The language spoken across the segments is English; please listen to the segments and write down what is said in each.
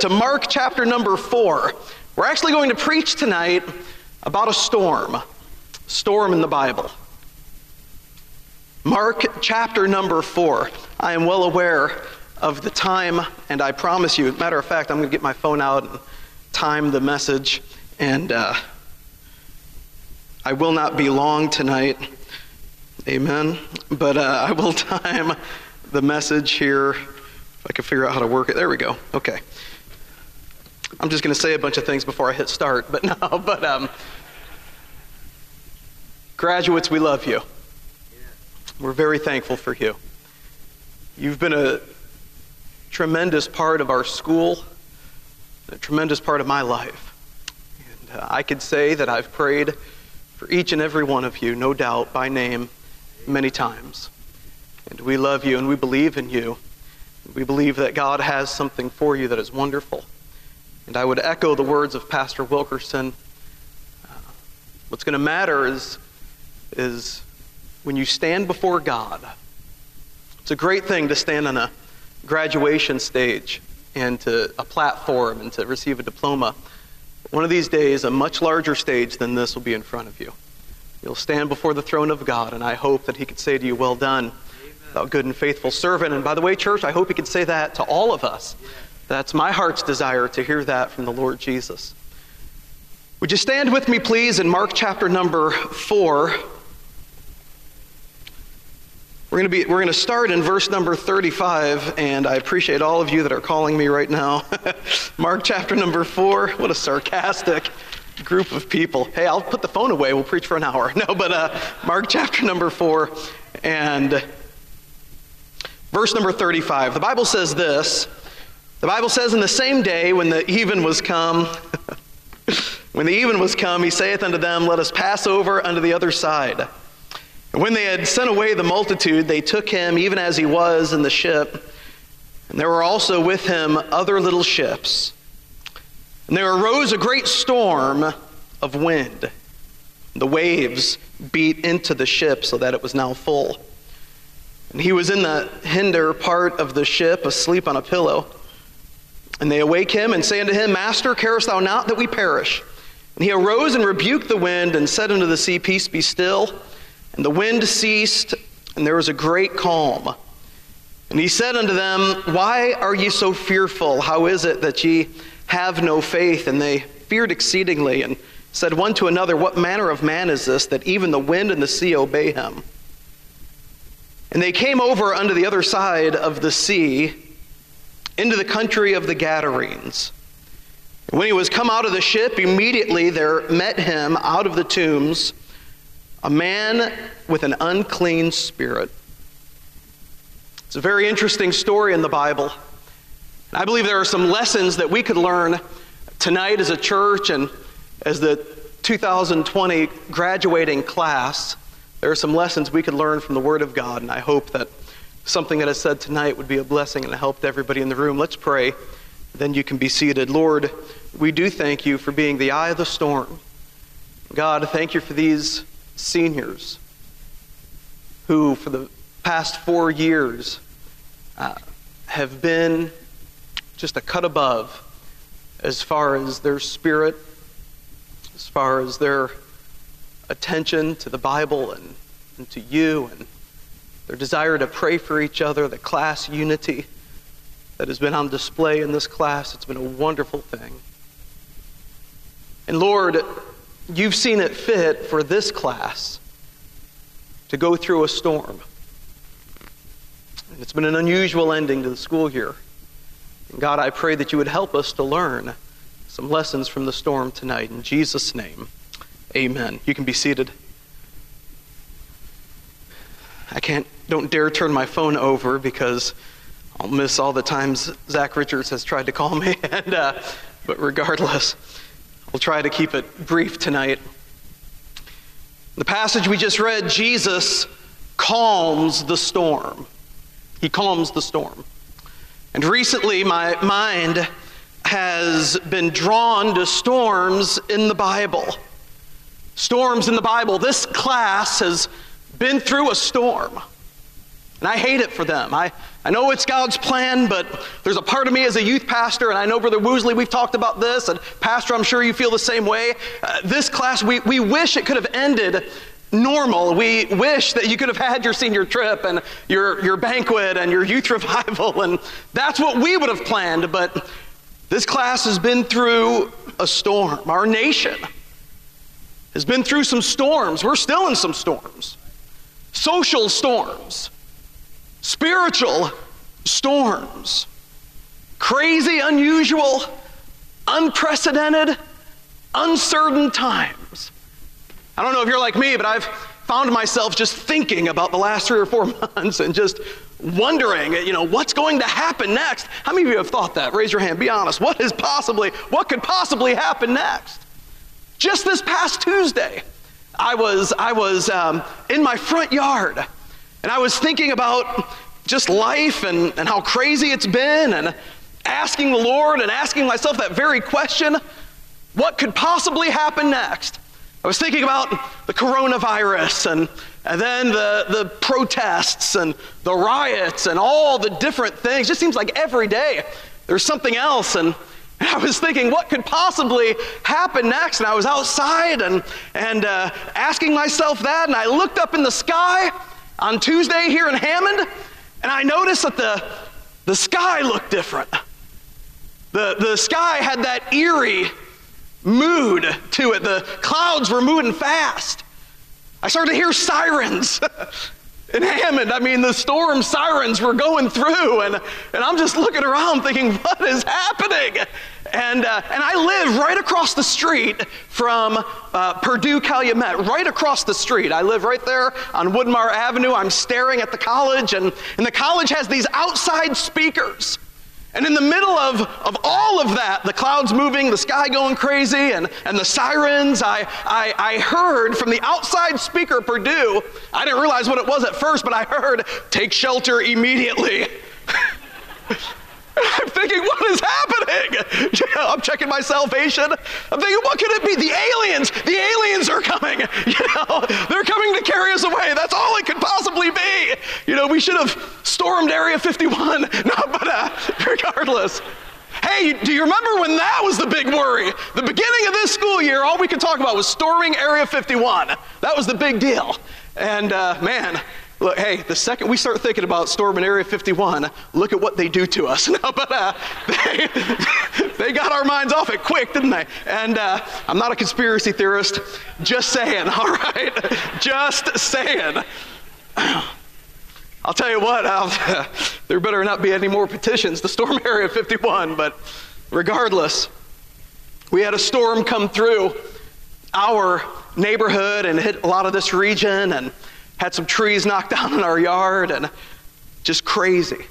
To Mark chapter number 4. We're actually going to preach tonight about a storm in the Bible. Mark chapter number 4. I am well aware of the time, and I promise you, as a matter of fact, I'm going to get my phone out and time the message, and I will not be long tonight, amen, but I will time the message here, if I can figure out how to work it. There we go, okay. I'm just going to say a bunch of things before I hit start, but graduates, we love you. We're very thankful for you. You've been a tremendous part of our school, a tremendous part of my life. And I could say that I've prayed for each and every one of you, no doubt, by name, many times. And we love you, and we believe in you. We believe that God has something for you that is wonderful. And I would echo the words of Pastor Wilkerson. What's going to matter is when you stand before God. It's a great thing to stand on a graduation stage and to a platform and to receive a diploma. One of these days, a much larger stage than this will be in front of you. You'll stand before the throne of God, and I hope that he could say to you, well done, thou good and faithful servant. And by the way, church, I hope he could say that to all of us. Yeah. That's my heart's desire, to hear that from the Lord Jesus. Would you stand with me, please, in Mark chapter number 4. We're going to start in verse number 35, and I appreciate all of you that are calling me right now. Mark chapter number 4. What a sarcastic group of people. Hey, I'll put the phone away. We'll preach for an hour. No, but Mark chapter number 4 and verse number 35. The Bible says this. The Bible says, in the same day when the even was come, he saith unto them, let us pass over unto the other side. And when they had sent away the multitude, they took him even as he was in the ship. And there were also with him other little ships. And there arose a great storm of wind. The waves beat into the ship so that it was now full. And he was in the hinder part of the ship, asleep on a pillow. And they awake him and say unto him, Master, carest thou not that we perish? And he arose and rebuked the wind and said unto the sea, Peace, be still. And the wind ceased, and there was a great calm. And he said unto them, Why are ye so fearful? How is it that ye have no faith? And they feared exceedingly, and said one to another, What manner of man is this, that even the wind and the sea obey him? And they came over unto the other side of the sea, into the country of the Gadarenes. And when he was come out of the ship, immediately there met him out of the tombs a man with an unclean spirit. It's a very interesting story in the Bible. And I believe there are some lessons that we could learn tonight as a church and as the 2020 graduating class. There are some lessons we could learn from the Word of God, and I hope that something that I said tonight would be a blessing and a help to everybody in the room. Let's pray, then you can be seated. Lord, we do thank you for being the eye of the storm. God, thank you for these seniors who, for the past 4 years, have been just a cut above as far as their spirit, as far as their attention to the Bible and to you, and their desire to pray for each other, the class unity that has been on display in this class. It's been a wonderful thing. And Lord, you've seen it fit for this class to go through a storm. And it's been an unusual ending to the school year. And God, I pray that you would help us to learn some lessons from the storm tonight. In Jesus' name, amen. You can be seated. Don't dare turn my phone over, because I'll miss all the times Zach Richards has tried to call me. But regardless, we'll try to keep it brief tonight. The passage we just read, Jesus calms the storm. He calms the storm. And recently, my mind has been drawn to storms in the Bible. Storms in the Bible. This class has been through a storm. And I hate it for them. I know it's God's plan, but there's a part of me as a youth pastor, and I know, Brother Woosley, we've talked about this, and Pastor, I'm sure you feel the same way. This class, we wish it could have ended normal. We wish that you could have had your senior trip and your banquet and your youth revival, and that's what we would have planned, but this class has been through a storm. Our nation has been through some storms. We're still in some storms. Social storms. Spiritual storms. Crazy, unusual, unprecedented, uncertain times. I don't know if you're like me, but I've found myself just thinking about the last 3 or 4 months and just wondering, you know, what's going to happen next? How many of you have thought that? Raise your hand, be honest. What could possibly happen next? Just this past Tuesday, I was in my front yard. And I was thinking about just life and how crazy it's been, and asking the Lord and asking myself that very question, what could possibly happen next? I was thinking about the coronavirus and then the protests and the riots and all the different things. It just seems like every day there's something else. And I was thinking, what could possibly happen next? And I was outside and asking myself that, and I looked up in the sky on Tuesday here in Hammond, and I noticed that the sky looked different. The sky had that eerie mood to it. The clouds were moving fast. I started to hear sirens in Hammond. I mean, the storm sirens were going through, and I'm just looking around thinking, what is happening? And I live right across the street from Purdue Calumet, right across the street. I live right there on Woodmar Avenue. I'm staring at the college, and the college has these outside speakers. And in the middle of all of that, the clouds moving, the sky going crazy, and the sirens, I heard from the outside speaker, Purdue, I didn't realize what it was at first, but I heard, "Take shelter immediately." I'm thinking, what is happening? You know, I'm checking my salvation. I'm thinking, what could it be? The aliens are coming. You know, they're coming to carry us away. That's all it could possibly be. You know, we should have stormed Area 51. No, but regardless. Hey, do you remember when that was the big worry? The beginning of this school year, all we could talk about was storming Area 51. That was the big deal. And man, look, hey, the second we start thinking about storming Area 51, look at what they do to us. No, but they got our minds off it quick, didn't they? And I'm not a conspiracy theorist. Just saying, all right? Just saying. I'll tell you what, there better not be any more petitions to storm Area 51, but regardless, we had a storm come through our neighborhood and hit a lot of this region, and had some trees knocked down in our yard, and just crazy.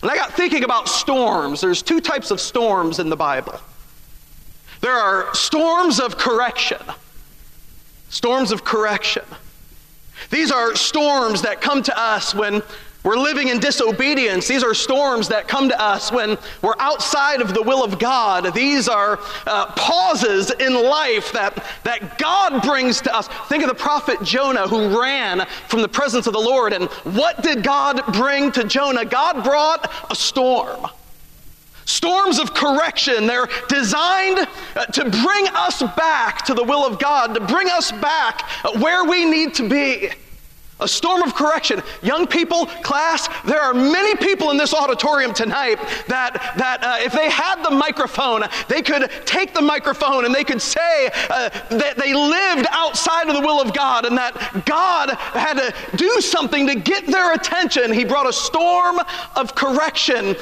And I got thinking about storms. There's 2 types of storms in the Bible. There are storms of correction. Storms of correction. These are storms that come to us when we're living in disobedience. These are storms that come to us when we're outside of the will of God. These are pauses in life that God brings to us. Think of the prophet Jonah, who ran from the presence of the Lord. And what did God bring to Jonah? God brought a storm. Storms of correction. They're designed to bring us back to the will of God, to bring us back where we need to be. A storm of correction. Young people, class, there are many people in this auditorium tonight that if they had the microphone, they could take the microphone and they could say that they lived outside of the will of God, and that God had to do something to get their attention. He brought a storm of correction.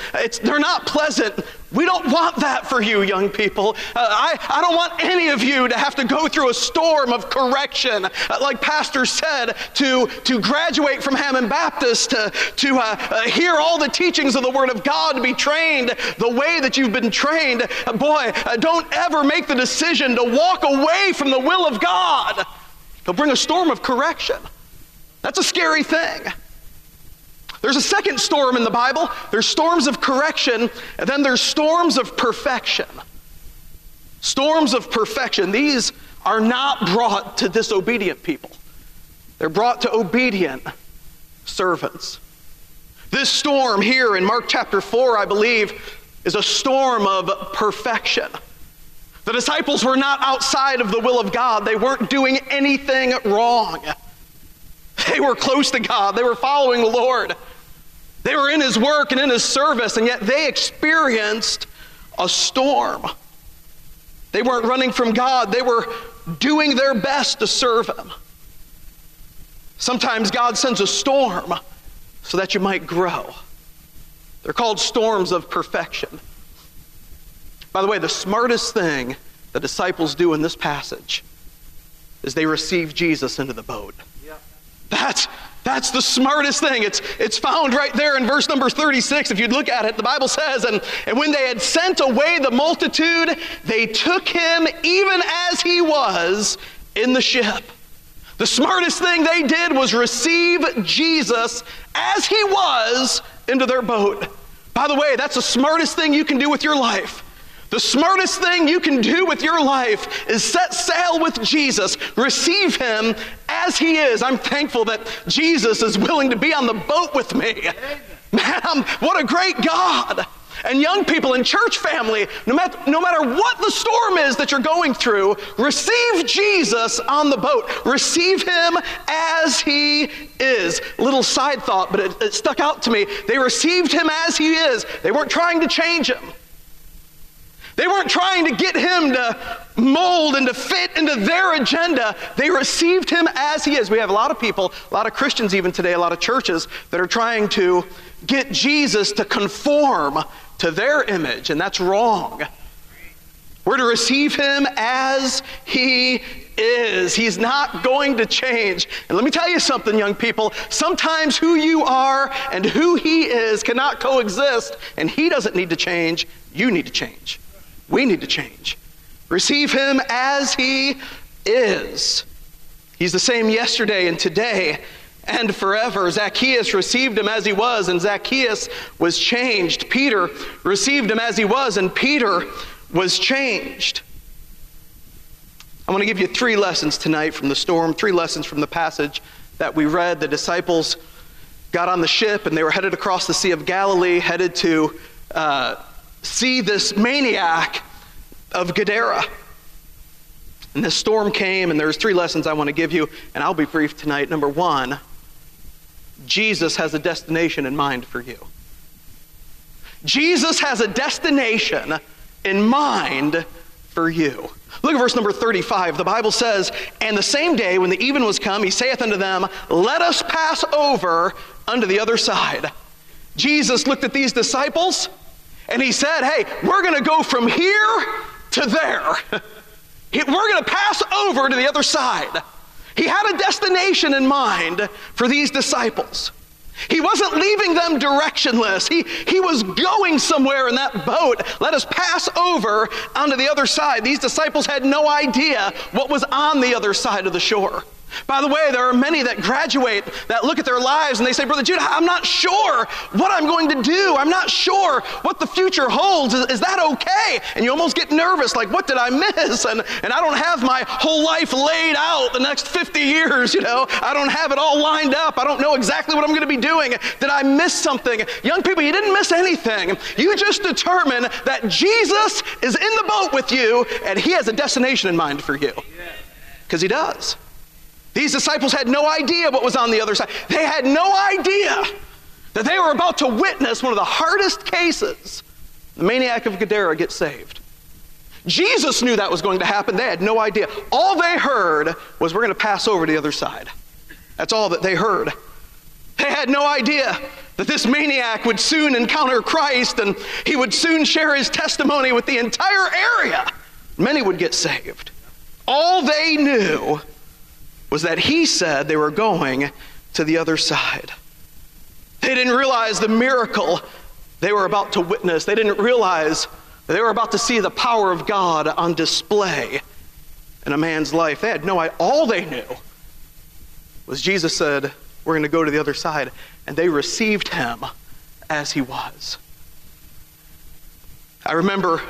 They're not pleasant. We don't want that for you, young people. I don't want any of you to have to go through a storm of correction. Like Pastor said, to graduate from Hammond Baptist, to hear all the teachings of the Word of God, to be trained the way that you've been trained. Boy, don't ever make the decision to walk away from the will of God. He'll bring a storm of correction. That's a scary thing. There's a second storm in the Bible. There's storms of correction, and then there's storms of perfection. Storms of perfection. These are not brought to disobedient people. They're brought to obedient servants. This storm here in Mark chapter 4, I believe, is a storm of perfection. The disciples were not outside of the will of God. They weren't doing anything wrong. They were close to God. They were following the Lord. They were in his work and in his service, and yet they experienced a storm. They weren't running from God. They were doing their best to serve him. Sometimes God sends a storm so that you might grow. They're called storms of perfection. By the way, the smartest thing the disciples do in this passage is they receive Jesus into the boat. Yeah. That's the smartest thing. It's found right there in verse number 36. If you'd look at it, the Bible says, and when they had sent away the multitude, they took him even as he was in the ship. The smartest thing they did was receive Jesus as he was into their boat. By the way, that's the smartest thing you can do with your life. The smartest thing you can do with your life is set sail with Jesus. Receive him as he is. I'm thankful that Jesus is willing to be on the boat with me. Man, what a great God. And young people in church family, no matter what the storm is that you're going through, receive Jesus on the boat. Receive him as he is. Little side thought, but it stuck out to me. They received him as he is. They weren't trying to change him. They weren't trying to get him to mold and to fit into their agenda. They received him as he is. We have a lot of people, a lot of Christians even today, a lot of churches that are trying to get Jesus to conform to their image, and that's wrong. We're to receive him as he is. He's not going to change. And let me tell you something, young people. Sometimes who you are and who he is cannot coexist, and he doesn't need to change. You need to change. We need to change. Receive him as he is. He's the same yesterday and today and forever. Zacchaeus received him as he was, and Zacchaeus was changed. Peter received him as he was, and Peter was changed. I want to give you three lessons tonight from the storm, three lessons from the passage that we read. The disciples got on the ship, and they were headed across the Sea of Galilee, headed to see this maniac of Gadara. And this storm came, and there's three lessons I want to give you, and I'll be brief tonight. Number one, Jesus has a destination in mind for you. Jesus has a destination in mind for you. Look at verse number 35. The Bible says, and the same day when the even was come, he saith unto them, let us pass over unto the other side. Jesus looked at these disciples, and he said, hey, we're going to go from here to there. We're going to pass over to the other side. He had a destination in mind for these disciples. He wasn't leaving them directionless. He was going somewhere in that boat. Let us pass over onto the other side. These disciples had no idea what was on the other side of the shore. By the way, there are many that graduate, that look at their lives, and they say, Brother Judah, I'm not sure what I'm going to do. I'm not sure what the future holds. Is that okay? And you almost get nervous, like, what did I miss? And I don't have my whole life laid out the next 50 years, you know. I don't have it all lined up. I don't know exactly what I'm going to be doing. Did I miss something? Young people, you didn't miss anything. You just determined that Jesus is in the boat with you, and he has a destination in mind for you. Because he does. These disciples had no idea what was on the other side. They had no idea that they were about to witness one of the hardest cases. The maniac of Gadara gets saved. Jesus knew that was going to happen. They had no idea. All they heard was, we're going to pass over to the other side. That's all that they heard. They had no idea that this maniac would soon encounter Christ, and he would soon share his testimony with the entire area. Many would get saved. All they knew was that he said they were going to the other side. They didn't realize the miracle they were about to witness. They didn't realize that they were about to see the power of God on display in a man's life. They had no idea. All they knew was Jesus said, we're going to go to the other side. And they received him as he was. I remember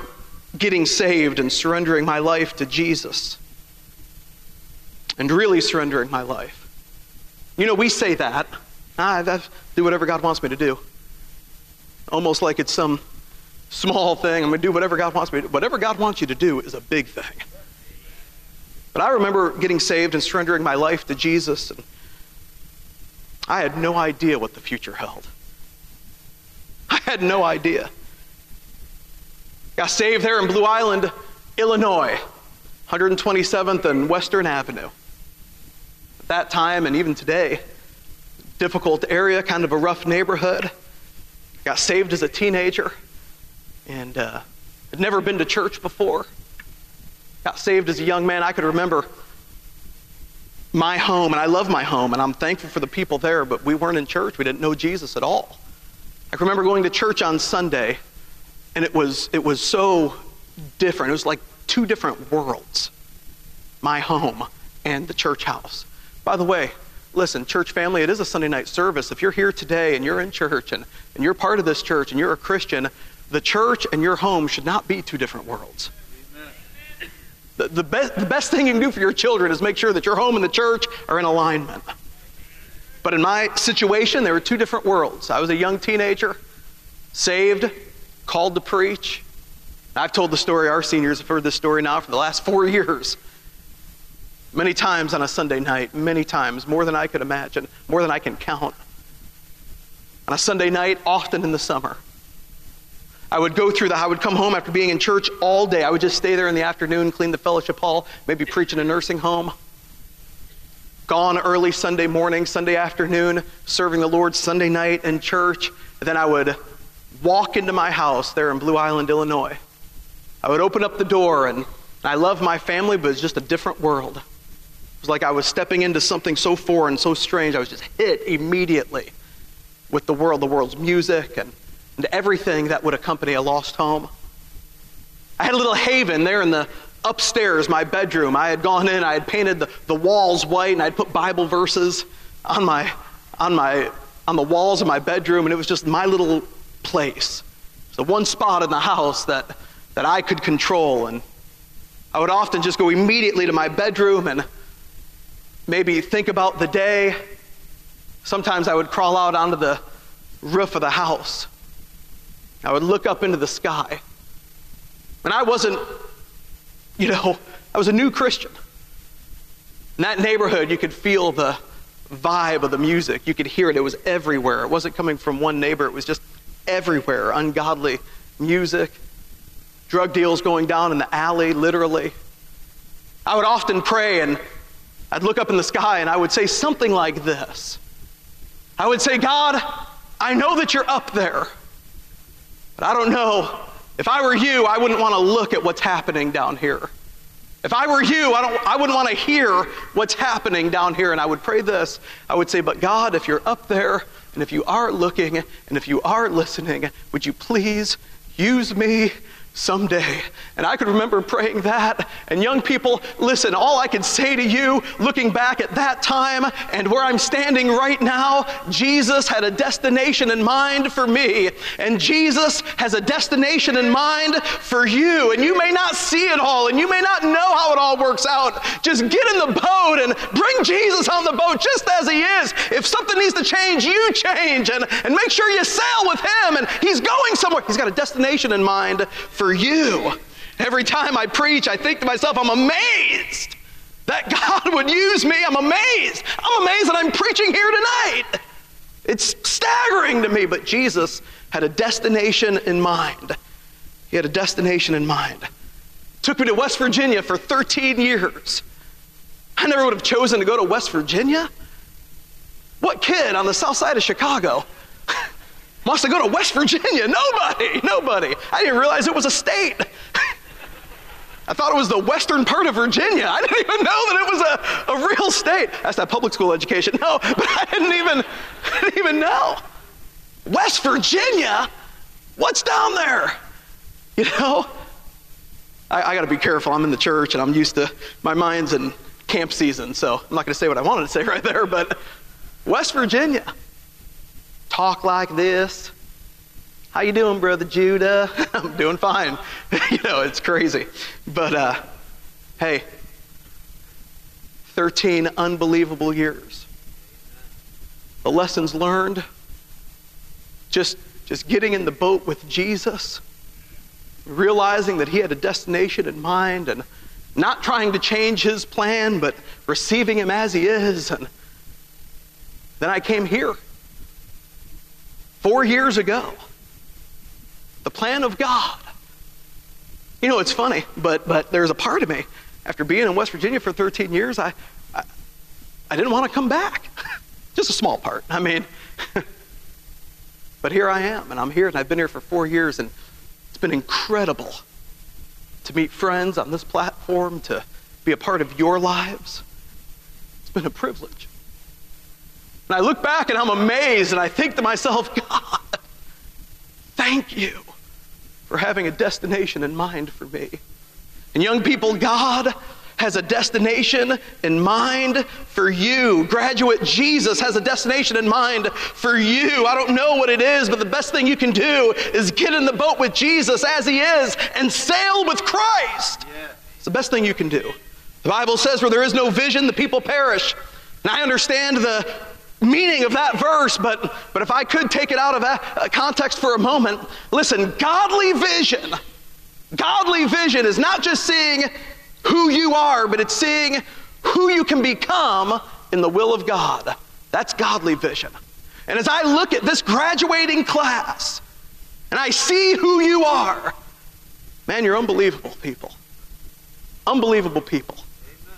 getting saved and surrendering my life to Jesus. And really surrendering my life. You know, we say that. I do whatever God wants me to do. Almost like it's some small thing. I'm going to do whatever God wants me to do. Whatever God wants you to do is a big thing. But I remember getting saved and surrendering my life to Jesus, and I had no idea what the future held. I had no idea. Got saved there in Blue Island, Illinois, 127th and Western Avenue. At that time, and even today, difficult area, kind of a rough neighborhood. Got saved as a teenager, and had never been to church before. Got saved as a young man. I could remember my home, and I love my home, and I'm thankful for the people there, but we weren't in church. We didn't know Jesus at all. I can remember going to church on Sunday, and it was so different. It was like two different worlds, my home and the church house. By the way, listen, church family, it is a Sunday night service. If you're here today and you're in church and you're part of this church and you're a Christian, the church and your home should not be two different worlds. The best thing you can do for your children is make sure that your home and the church are in alignment. But in my situation, there were two different worlds. I was a young teenager, saved, called to preach. I've told the story, our seniors have heard this story now for the last 4 years. Many times on a Sunday night, many times, more than I could imagine, more than I can count. On a Sunday night, often in the summer, I would go through that. I would come home after being in church all day. I would just stay there in the afternoon, clean the fellowship hall, maybe preach in a nursing home. Gone early Sunday morning, Sunday afternoon, serving the Lord Sunday night in church. And then I would walk into my house there in Blue Island, Illinois. I would open up the door, and I love my family, but it's just a different world. It was like I was stepping into something so foreign, so strange. I was just hit immediately with the world, the world's music, and everything that would accompany a lost home. I had a little haven there in the upstairs, my bedroom. I had gone in, I had painted the walls white, and I'd put Bible verses on the walls of my bedroom, and it was just my little place. It's the one spot in the house that I could control, and I would often just go immediately to my bedroom and maybe think about the day. Sometimes I would crawl out onto the roof of the house. I would look up into the sky. And I wasn't, I was a new Christian. In that neighborhood, you could feel the vibe of the music. You could hear it. It was everywhere. It wasn't coming from one neighbor. It was just everywhere. Ungodly music. Drug deals going down in the alley, literally. I would often pray, and I'd look up in the sky, and I would say something like this. I would say, God, I know that you're up there. I don't know. If I were you, I wouldn't want to look at what's happening down here. If I were you, I wouldn't want to hear what's happening down here. And I would pray this. I would say, but God, if you're up there, and if you are looking, and if you are listening, would you please use me someday? And I could remember praying that. And young people, listen, all I can say to you, looking back at that time and where I'm standing right now, Jesus had a destination in mind for me. And Jesus has a destination in mind for you. And you may not see it all, and you may not know how it all works out. Just get in the boat and bring Jesus on the boat just as he is. If something needs to change, you change. And make sure you sail with him. And he's going somewhere. He's got a destination in mind for you. Every time I preach, I think to myself, I'm amazed that God would use me. I'm amazed. I'm amazed that I'm preaching here tonight. It's staggering to me, but Jesus had a destination in mind. He had a destination in mind. Took me to West Virginia for 13 years. I never would have chosen to go to West Virginia. What kid on the south side of Chicago wants to go to West Virginia? Nobody. I didn't realize it was a state. I thought it was the western part of Virginia. I didn't even know that it was a real state. That's that public school education. No, but I didn't even know. West Virginia? What's down there? I got to be careful. I'm in the church, and I'm used to, my mind's in camp season, so I'm not going to say what I wanted to say right there, but West Virginia. Talk like this. How you doing, Brother Judah? I'm doing fine. It's crazy. But, hey, 13 unbelievable years. the lessons learned, just getting in the boat with Jesus, realizing that he had a destination in mind and not trying to change his plan, but receiving him as he is. And then I came here 4 years ago. The plan of God. You know, it's funny, but there's a part of me. After being in West Virginia for 13 years, I didn't want to come back. Just a small part. I mean, but here I am, and I'm here, and I've been here for 4 years, and it's been incredible to meet friends on this platform, to be a part of your lives. It's been a privilege. And I look back, and I'm amazed, and I think to myself, God, thank you for having a destination in mind for me. And young people, God has a destination in mind for you. Graduate, Jesus has a destination in mind for you. I don't know what it is, but the best thing you can do is get in the boat with Jesus as he is and sail with Christ. Yeah. It's the best thing you can do. The Bible says where there is no vision, the people perish. And I understand the meaning of that verse, but if I could take it out of a context for a moment, listen, godly vision is not just seeing who you are, but it's seeing who you can become in the will of God. That's godly vision. And as I look at this graduating class, and I see who you are, man, you're unbelievable people. Unbelievable people.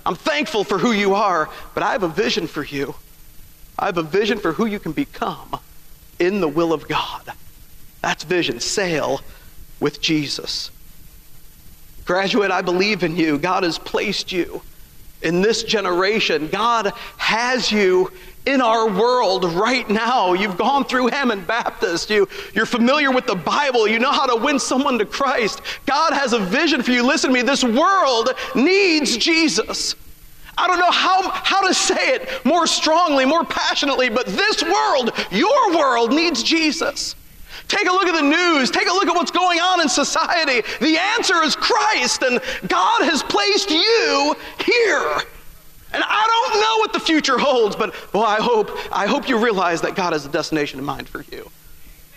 I'm thankful for who you are, but I have a vision for you. I have a vision for who you can become in the will of God. That's vision. Sail with Jesus. Graduate, I believe in you. God has placed you in this generation. God has you in our world right now. You've gone through Hammond Baptist. You're familiar with the Bible. You know how to win someone to Christ. God has a vision for you. Listen to me. This world needs Jesus. I don't know how to say it more strongly, more passionately, but this world, your world, needs Jesus. Take a look at the news. Take a look at what's going on in society. The answer is Christ, and God has placed you here. And I don't know what the future holds, but well, I hope you realize that God has a destination in mind for you.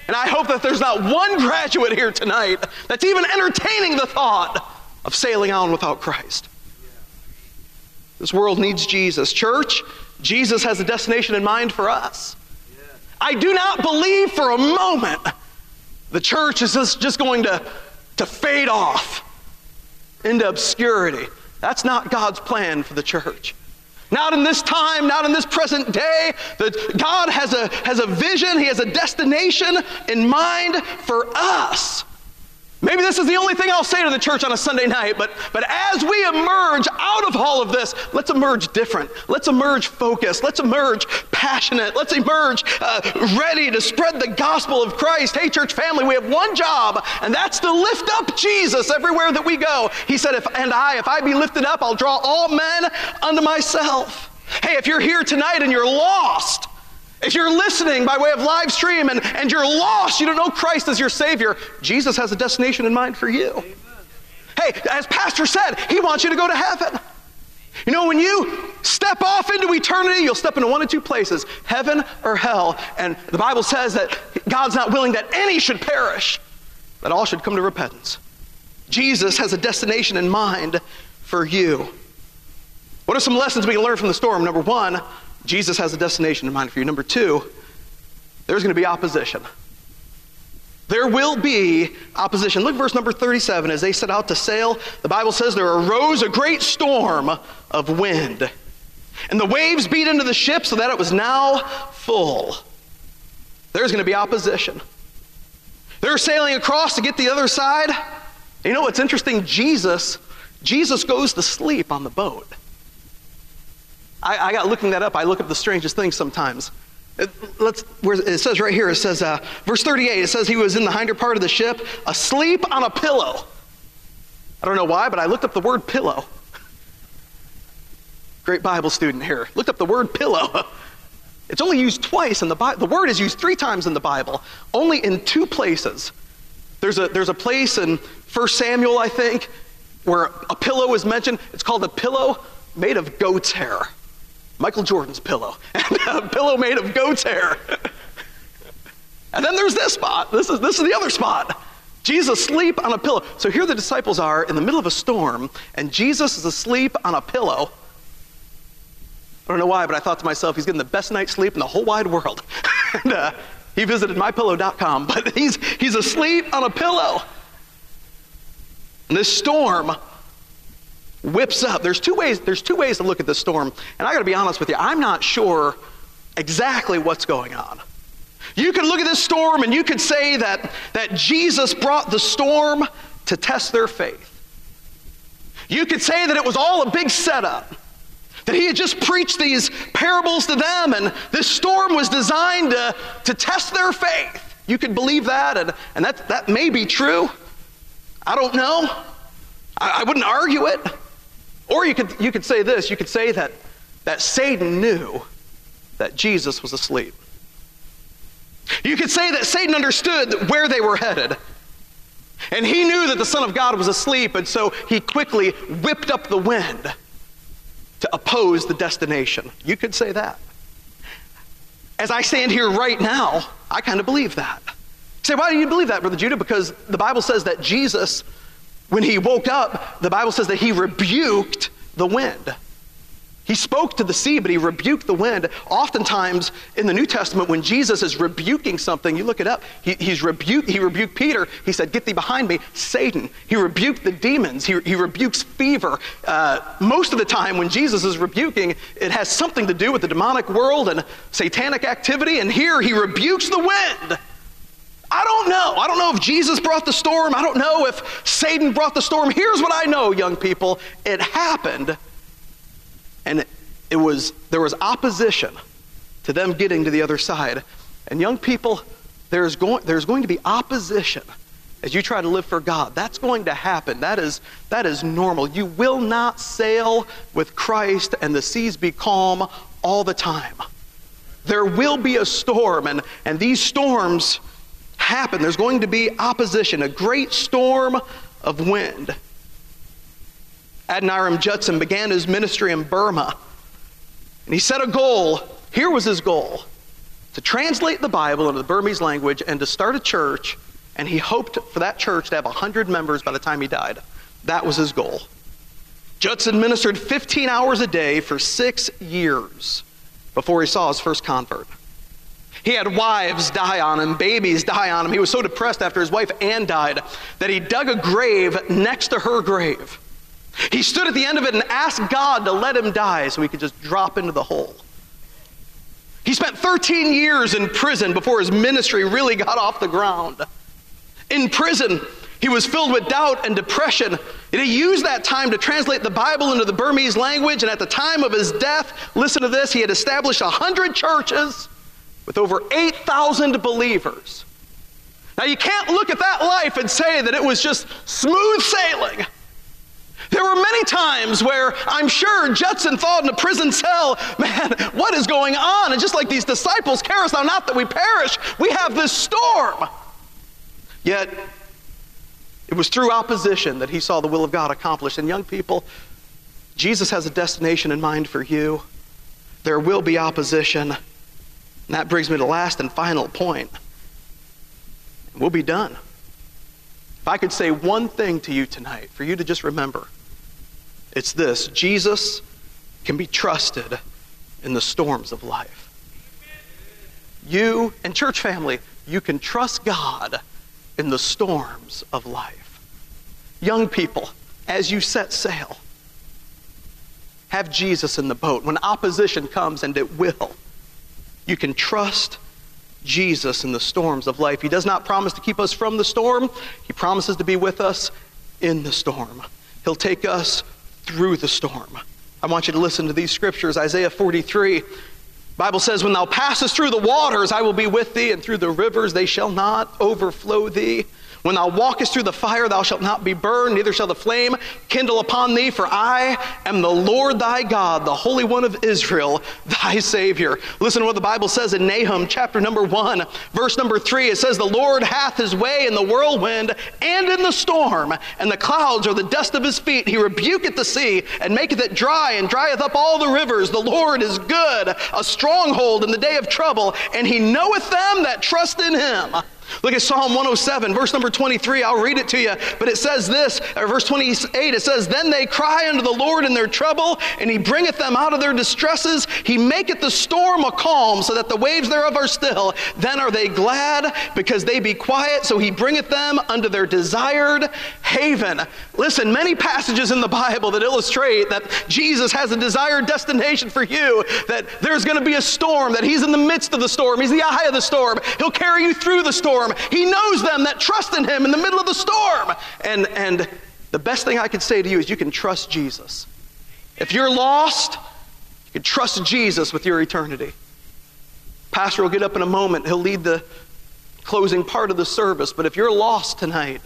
And I hope that there's not one graduate here tonight that's even entertaining the thought of sailing on without Christ. This world needs Jesus. Church, Jesus has a destination in mind for us. I do not believe for a moment the church is just going to fade off into obscurity. That's not God's plan for the church. Not in this time, not in this present day. God has a vision, he has a destination in mind for us. Maybe this is the only thing I'll say to the church on a Sunday night, but as we emerge out of all of this, let's emerge different. Let's emerge focused. Let's emerge passionate. Let's emerge ready to spread the gospel of Christ. Hey, church family, we have one job, and that's to lift up Jesus everywhere that we go. He said, if I be lifted up, I'll draw all men unto myself. Hey, if you're here tonight and you're lost, if you're listening by way of live stream and you're lost, you don't know Christ as your Savior, Jesus has a destination in mind for you. Amen. Hey, as Pastor said, he wants you to go to heaven. You know, when you step off into eternity, you'll step into one of two places, heaven or hell. And the Bible says that God's not willing that any should perish, but all should come to repentance. Jesus has a destination in mind for you. What are some lessons we can learn from the storm? Number one, Jesus has a destination in mind for you. Number two, there's going to be opposition. There will be opposition. Look at verse number 37. As they set out to sail, the Bible says there arose a great storm of wind, and the waves beat into the ship so that it was now full. There's going to be opposition. They're sailing across to get the other side. You know what's interesting? Jesus goes to sleep on the boat. I got looking that up. I look up the strangest things sometimes. It says right here, it says, verse 38, it says he was in the hinder part of the ship, asleep on a pillow. I don't know why, but I looked up the word pillow. Great Bible student here. Looked up the word pillow. It's only used twice in the Bible. The word is used three times in the Bible, only in two places. There's a place in 1 Samuel, I think, where a pillow is mentioned. It's called a pillow made of goat's hair. Michael Jordan's pillow, and a pillow made of goat's hair. And then there's this spot. This is the other spot. Jesus asleep on a pillow. So here the disciples are in the middle of a storm, and Jesus is asleep on a pillow. I don't know why, but I thought to myself, he's getting the best night's sleep in the whole wide world. And, he visited mypillow.com, but he's asleep on a pillow. And this storm whips up. There's two ways to look at this storm, and I got to be honest with you, I'm not sure exactly what's going on. You could look at this storm and you could say that Jesus brought the storm to test their faith. You could say that it was all a big setup, that he had just preached these parables to them, and this storm was designed to test their faith. You could believe that, and that may be true. I don't know. I wouldn't argue it. Or you could say this. You could say that Satan knew that Jesus was asleep. You could say that Satan understood where they were headed. And he knew that the Son of God was asleep, and so he quickly whipped up the wind to oppose the destination. You could say that. As I stand here right now, I kind of believe that. You say, why do you believe that, Brother Judah? Because the Bible says that Jesus, when he woke up, the Bible says that he rebuked the wind. He spoke to the sea, but he rebuked the wind. Oftentimes in the New Testament, when Jesus is rebuking something, you look it up, he rebuked Peter. He said, get thee behind me, Satan. He rebuked the demons. He rebukes fever. Most of the time when Jesus is rebuking, it has something to do with the demonic world and satanic activity, and here he rebukes the wind. I don't know. I don't know if Jesus brought the storm. I don't know if Satan brought the storm. Here's what I know, young people. It happened. And there was opposition to them getting to the other side. And young people, there's going to be opposition as you try to live for God. That's going to happen. That is normal. You will not sail with Christ and the seas be calm all the time. There will be a storm, and these storms happen. There's going to be opposition, a great storm of wind. Adoniram Judson began his ministry in Burma, and he set a goal. Here was his goal: to translate the Bible into the Burmese language and to start a church, and he hoped for that church to have 100 members by the time he died. That was his goal. Judson ministered 15 hours a day for 6 years before he saw his first convert. He had wives die on him, babies die on him. He was so depressed after his wife Ann died that he dug a grave next to her grave. He stood at the end of it and asked God to let him die so he could just drop into the hole. He spent 13 years in prison before his ministry really got off the ground. In prison, he was filled with doubt and depression, and he used that time to translate the Bible into the Burmese language, and at the time of his death, listen to this, he had established 100 churches with over 8,000 believers. Now, you can't look at that life and say that it was just smooth sailing. There were many times where I'm sure Judson thought in a prison cell, man, what is going on? And just like these disciples, care us thou not that we perish, we have this storm. Yet, it was through opposition that he saw the will of God accomplished. And young people, Jesus has a destination in mind for you. There will be opposition. And that brings me to the last and final point. We'll be done. If I could say one thing to you tonight, for you to just remember, it's this: Jesus can be trusted in the storms of life. You and church family, you can trust God in the storms of life. Young people, as you set sail, have Jesus in the boat. When opposition comes, and it will, you can trust Jesus in the storms of life. He does not promise to keep us from the storm. He promises to be with us in the storm. He'll take us through the storm. I want you to listen to these scriptures. Isaiah 43, the Bible says, when thou passest through the waters, I will be with thee, and through the rivers, they shall not overflow thee. When thou walkest through the fire, thou shalt not be burned, neither shall the flame kindle upon thee, for I am the Lord thy God, the Holy One of Israel, thy Savior. Listen to what the Bible says in Nahum chapter number 1, verse number 3. It says, the Lord hath his way in the whirlwind and in the storm, and the clouds are the dust of his feet. He rebuketh the sea and maketh it dry, and drieth up all the rivers. The Lord is good, a stronghold in the day of trouble, and he knoweth them that trust in him. Look at Psalm 107, verse number 23. I'll read it to you, but it says this, or verse 28, it says, then they cry unto the Lord in their trouble, and he bringeth them out of their distresses. He maketh the storm a calm, so that the waves thereof are still. Then are they glad, because they be quiet, so he bringeth them unto their desired haven. Listen, many passages in the Bible that illustrate that Jesus has a desired destination for you, that there's going to be a storm, that he's in the midst of the storm, he's the eye of the storm, he'll carry you through the storm. He knows them that trust in him in the middle of the storm. And the best thing I can say to you is you can trust Jesus. If you're lost, you can trust Jesus with your eternity. Pastor will get up in a moment. He'll lead the closing part of the service. But if you're lost tonight,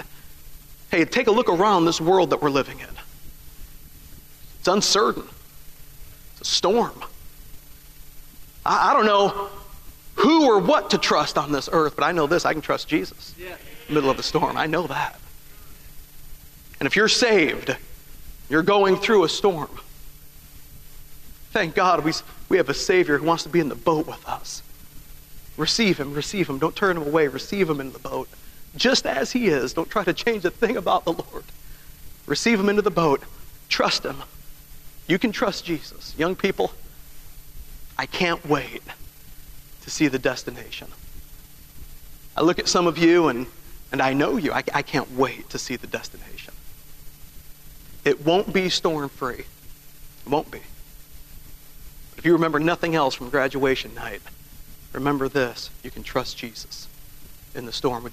hey, take a look around this world that we're living in. It's uncertain. It's a storm. I don't know who or what to trust on this earth, but I know this, I can trust Jesus in the middle of the storm. I know that. And if you're saved, you're going through a storm. Thank God we have a Savior who wants to be in the boat with us. Receive him, don't turn him away, receive him into the boat. Just as he is, don't try to change a thing about the Lord. Receive him into the boat, trust him. You can trust Jesus. Young people, I can't wait to see the destination. I look at some of you and I know you. I can't wait to see the destination. It won't be storm-free. It won't be. But if you remember nothing else from graduation night, remember this. You can trust Jesus in the storm.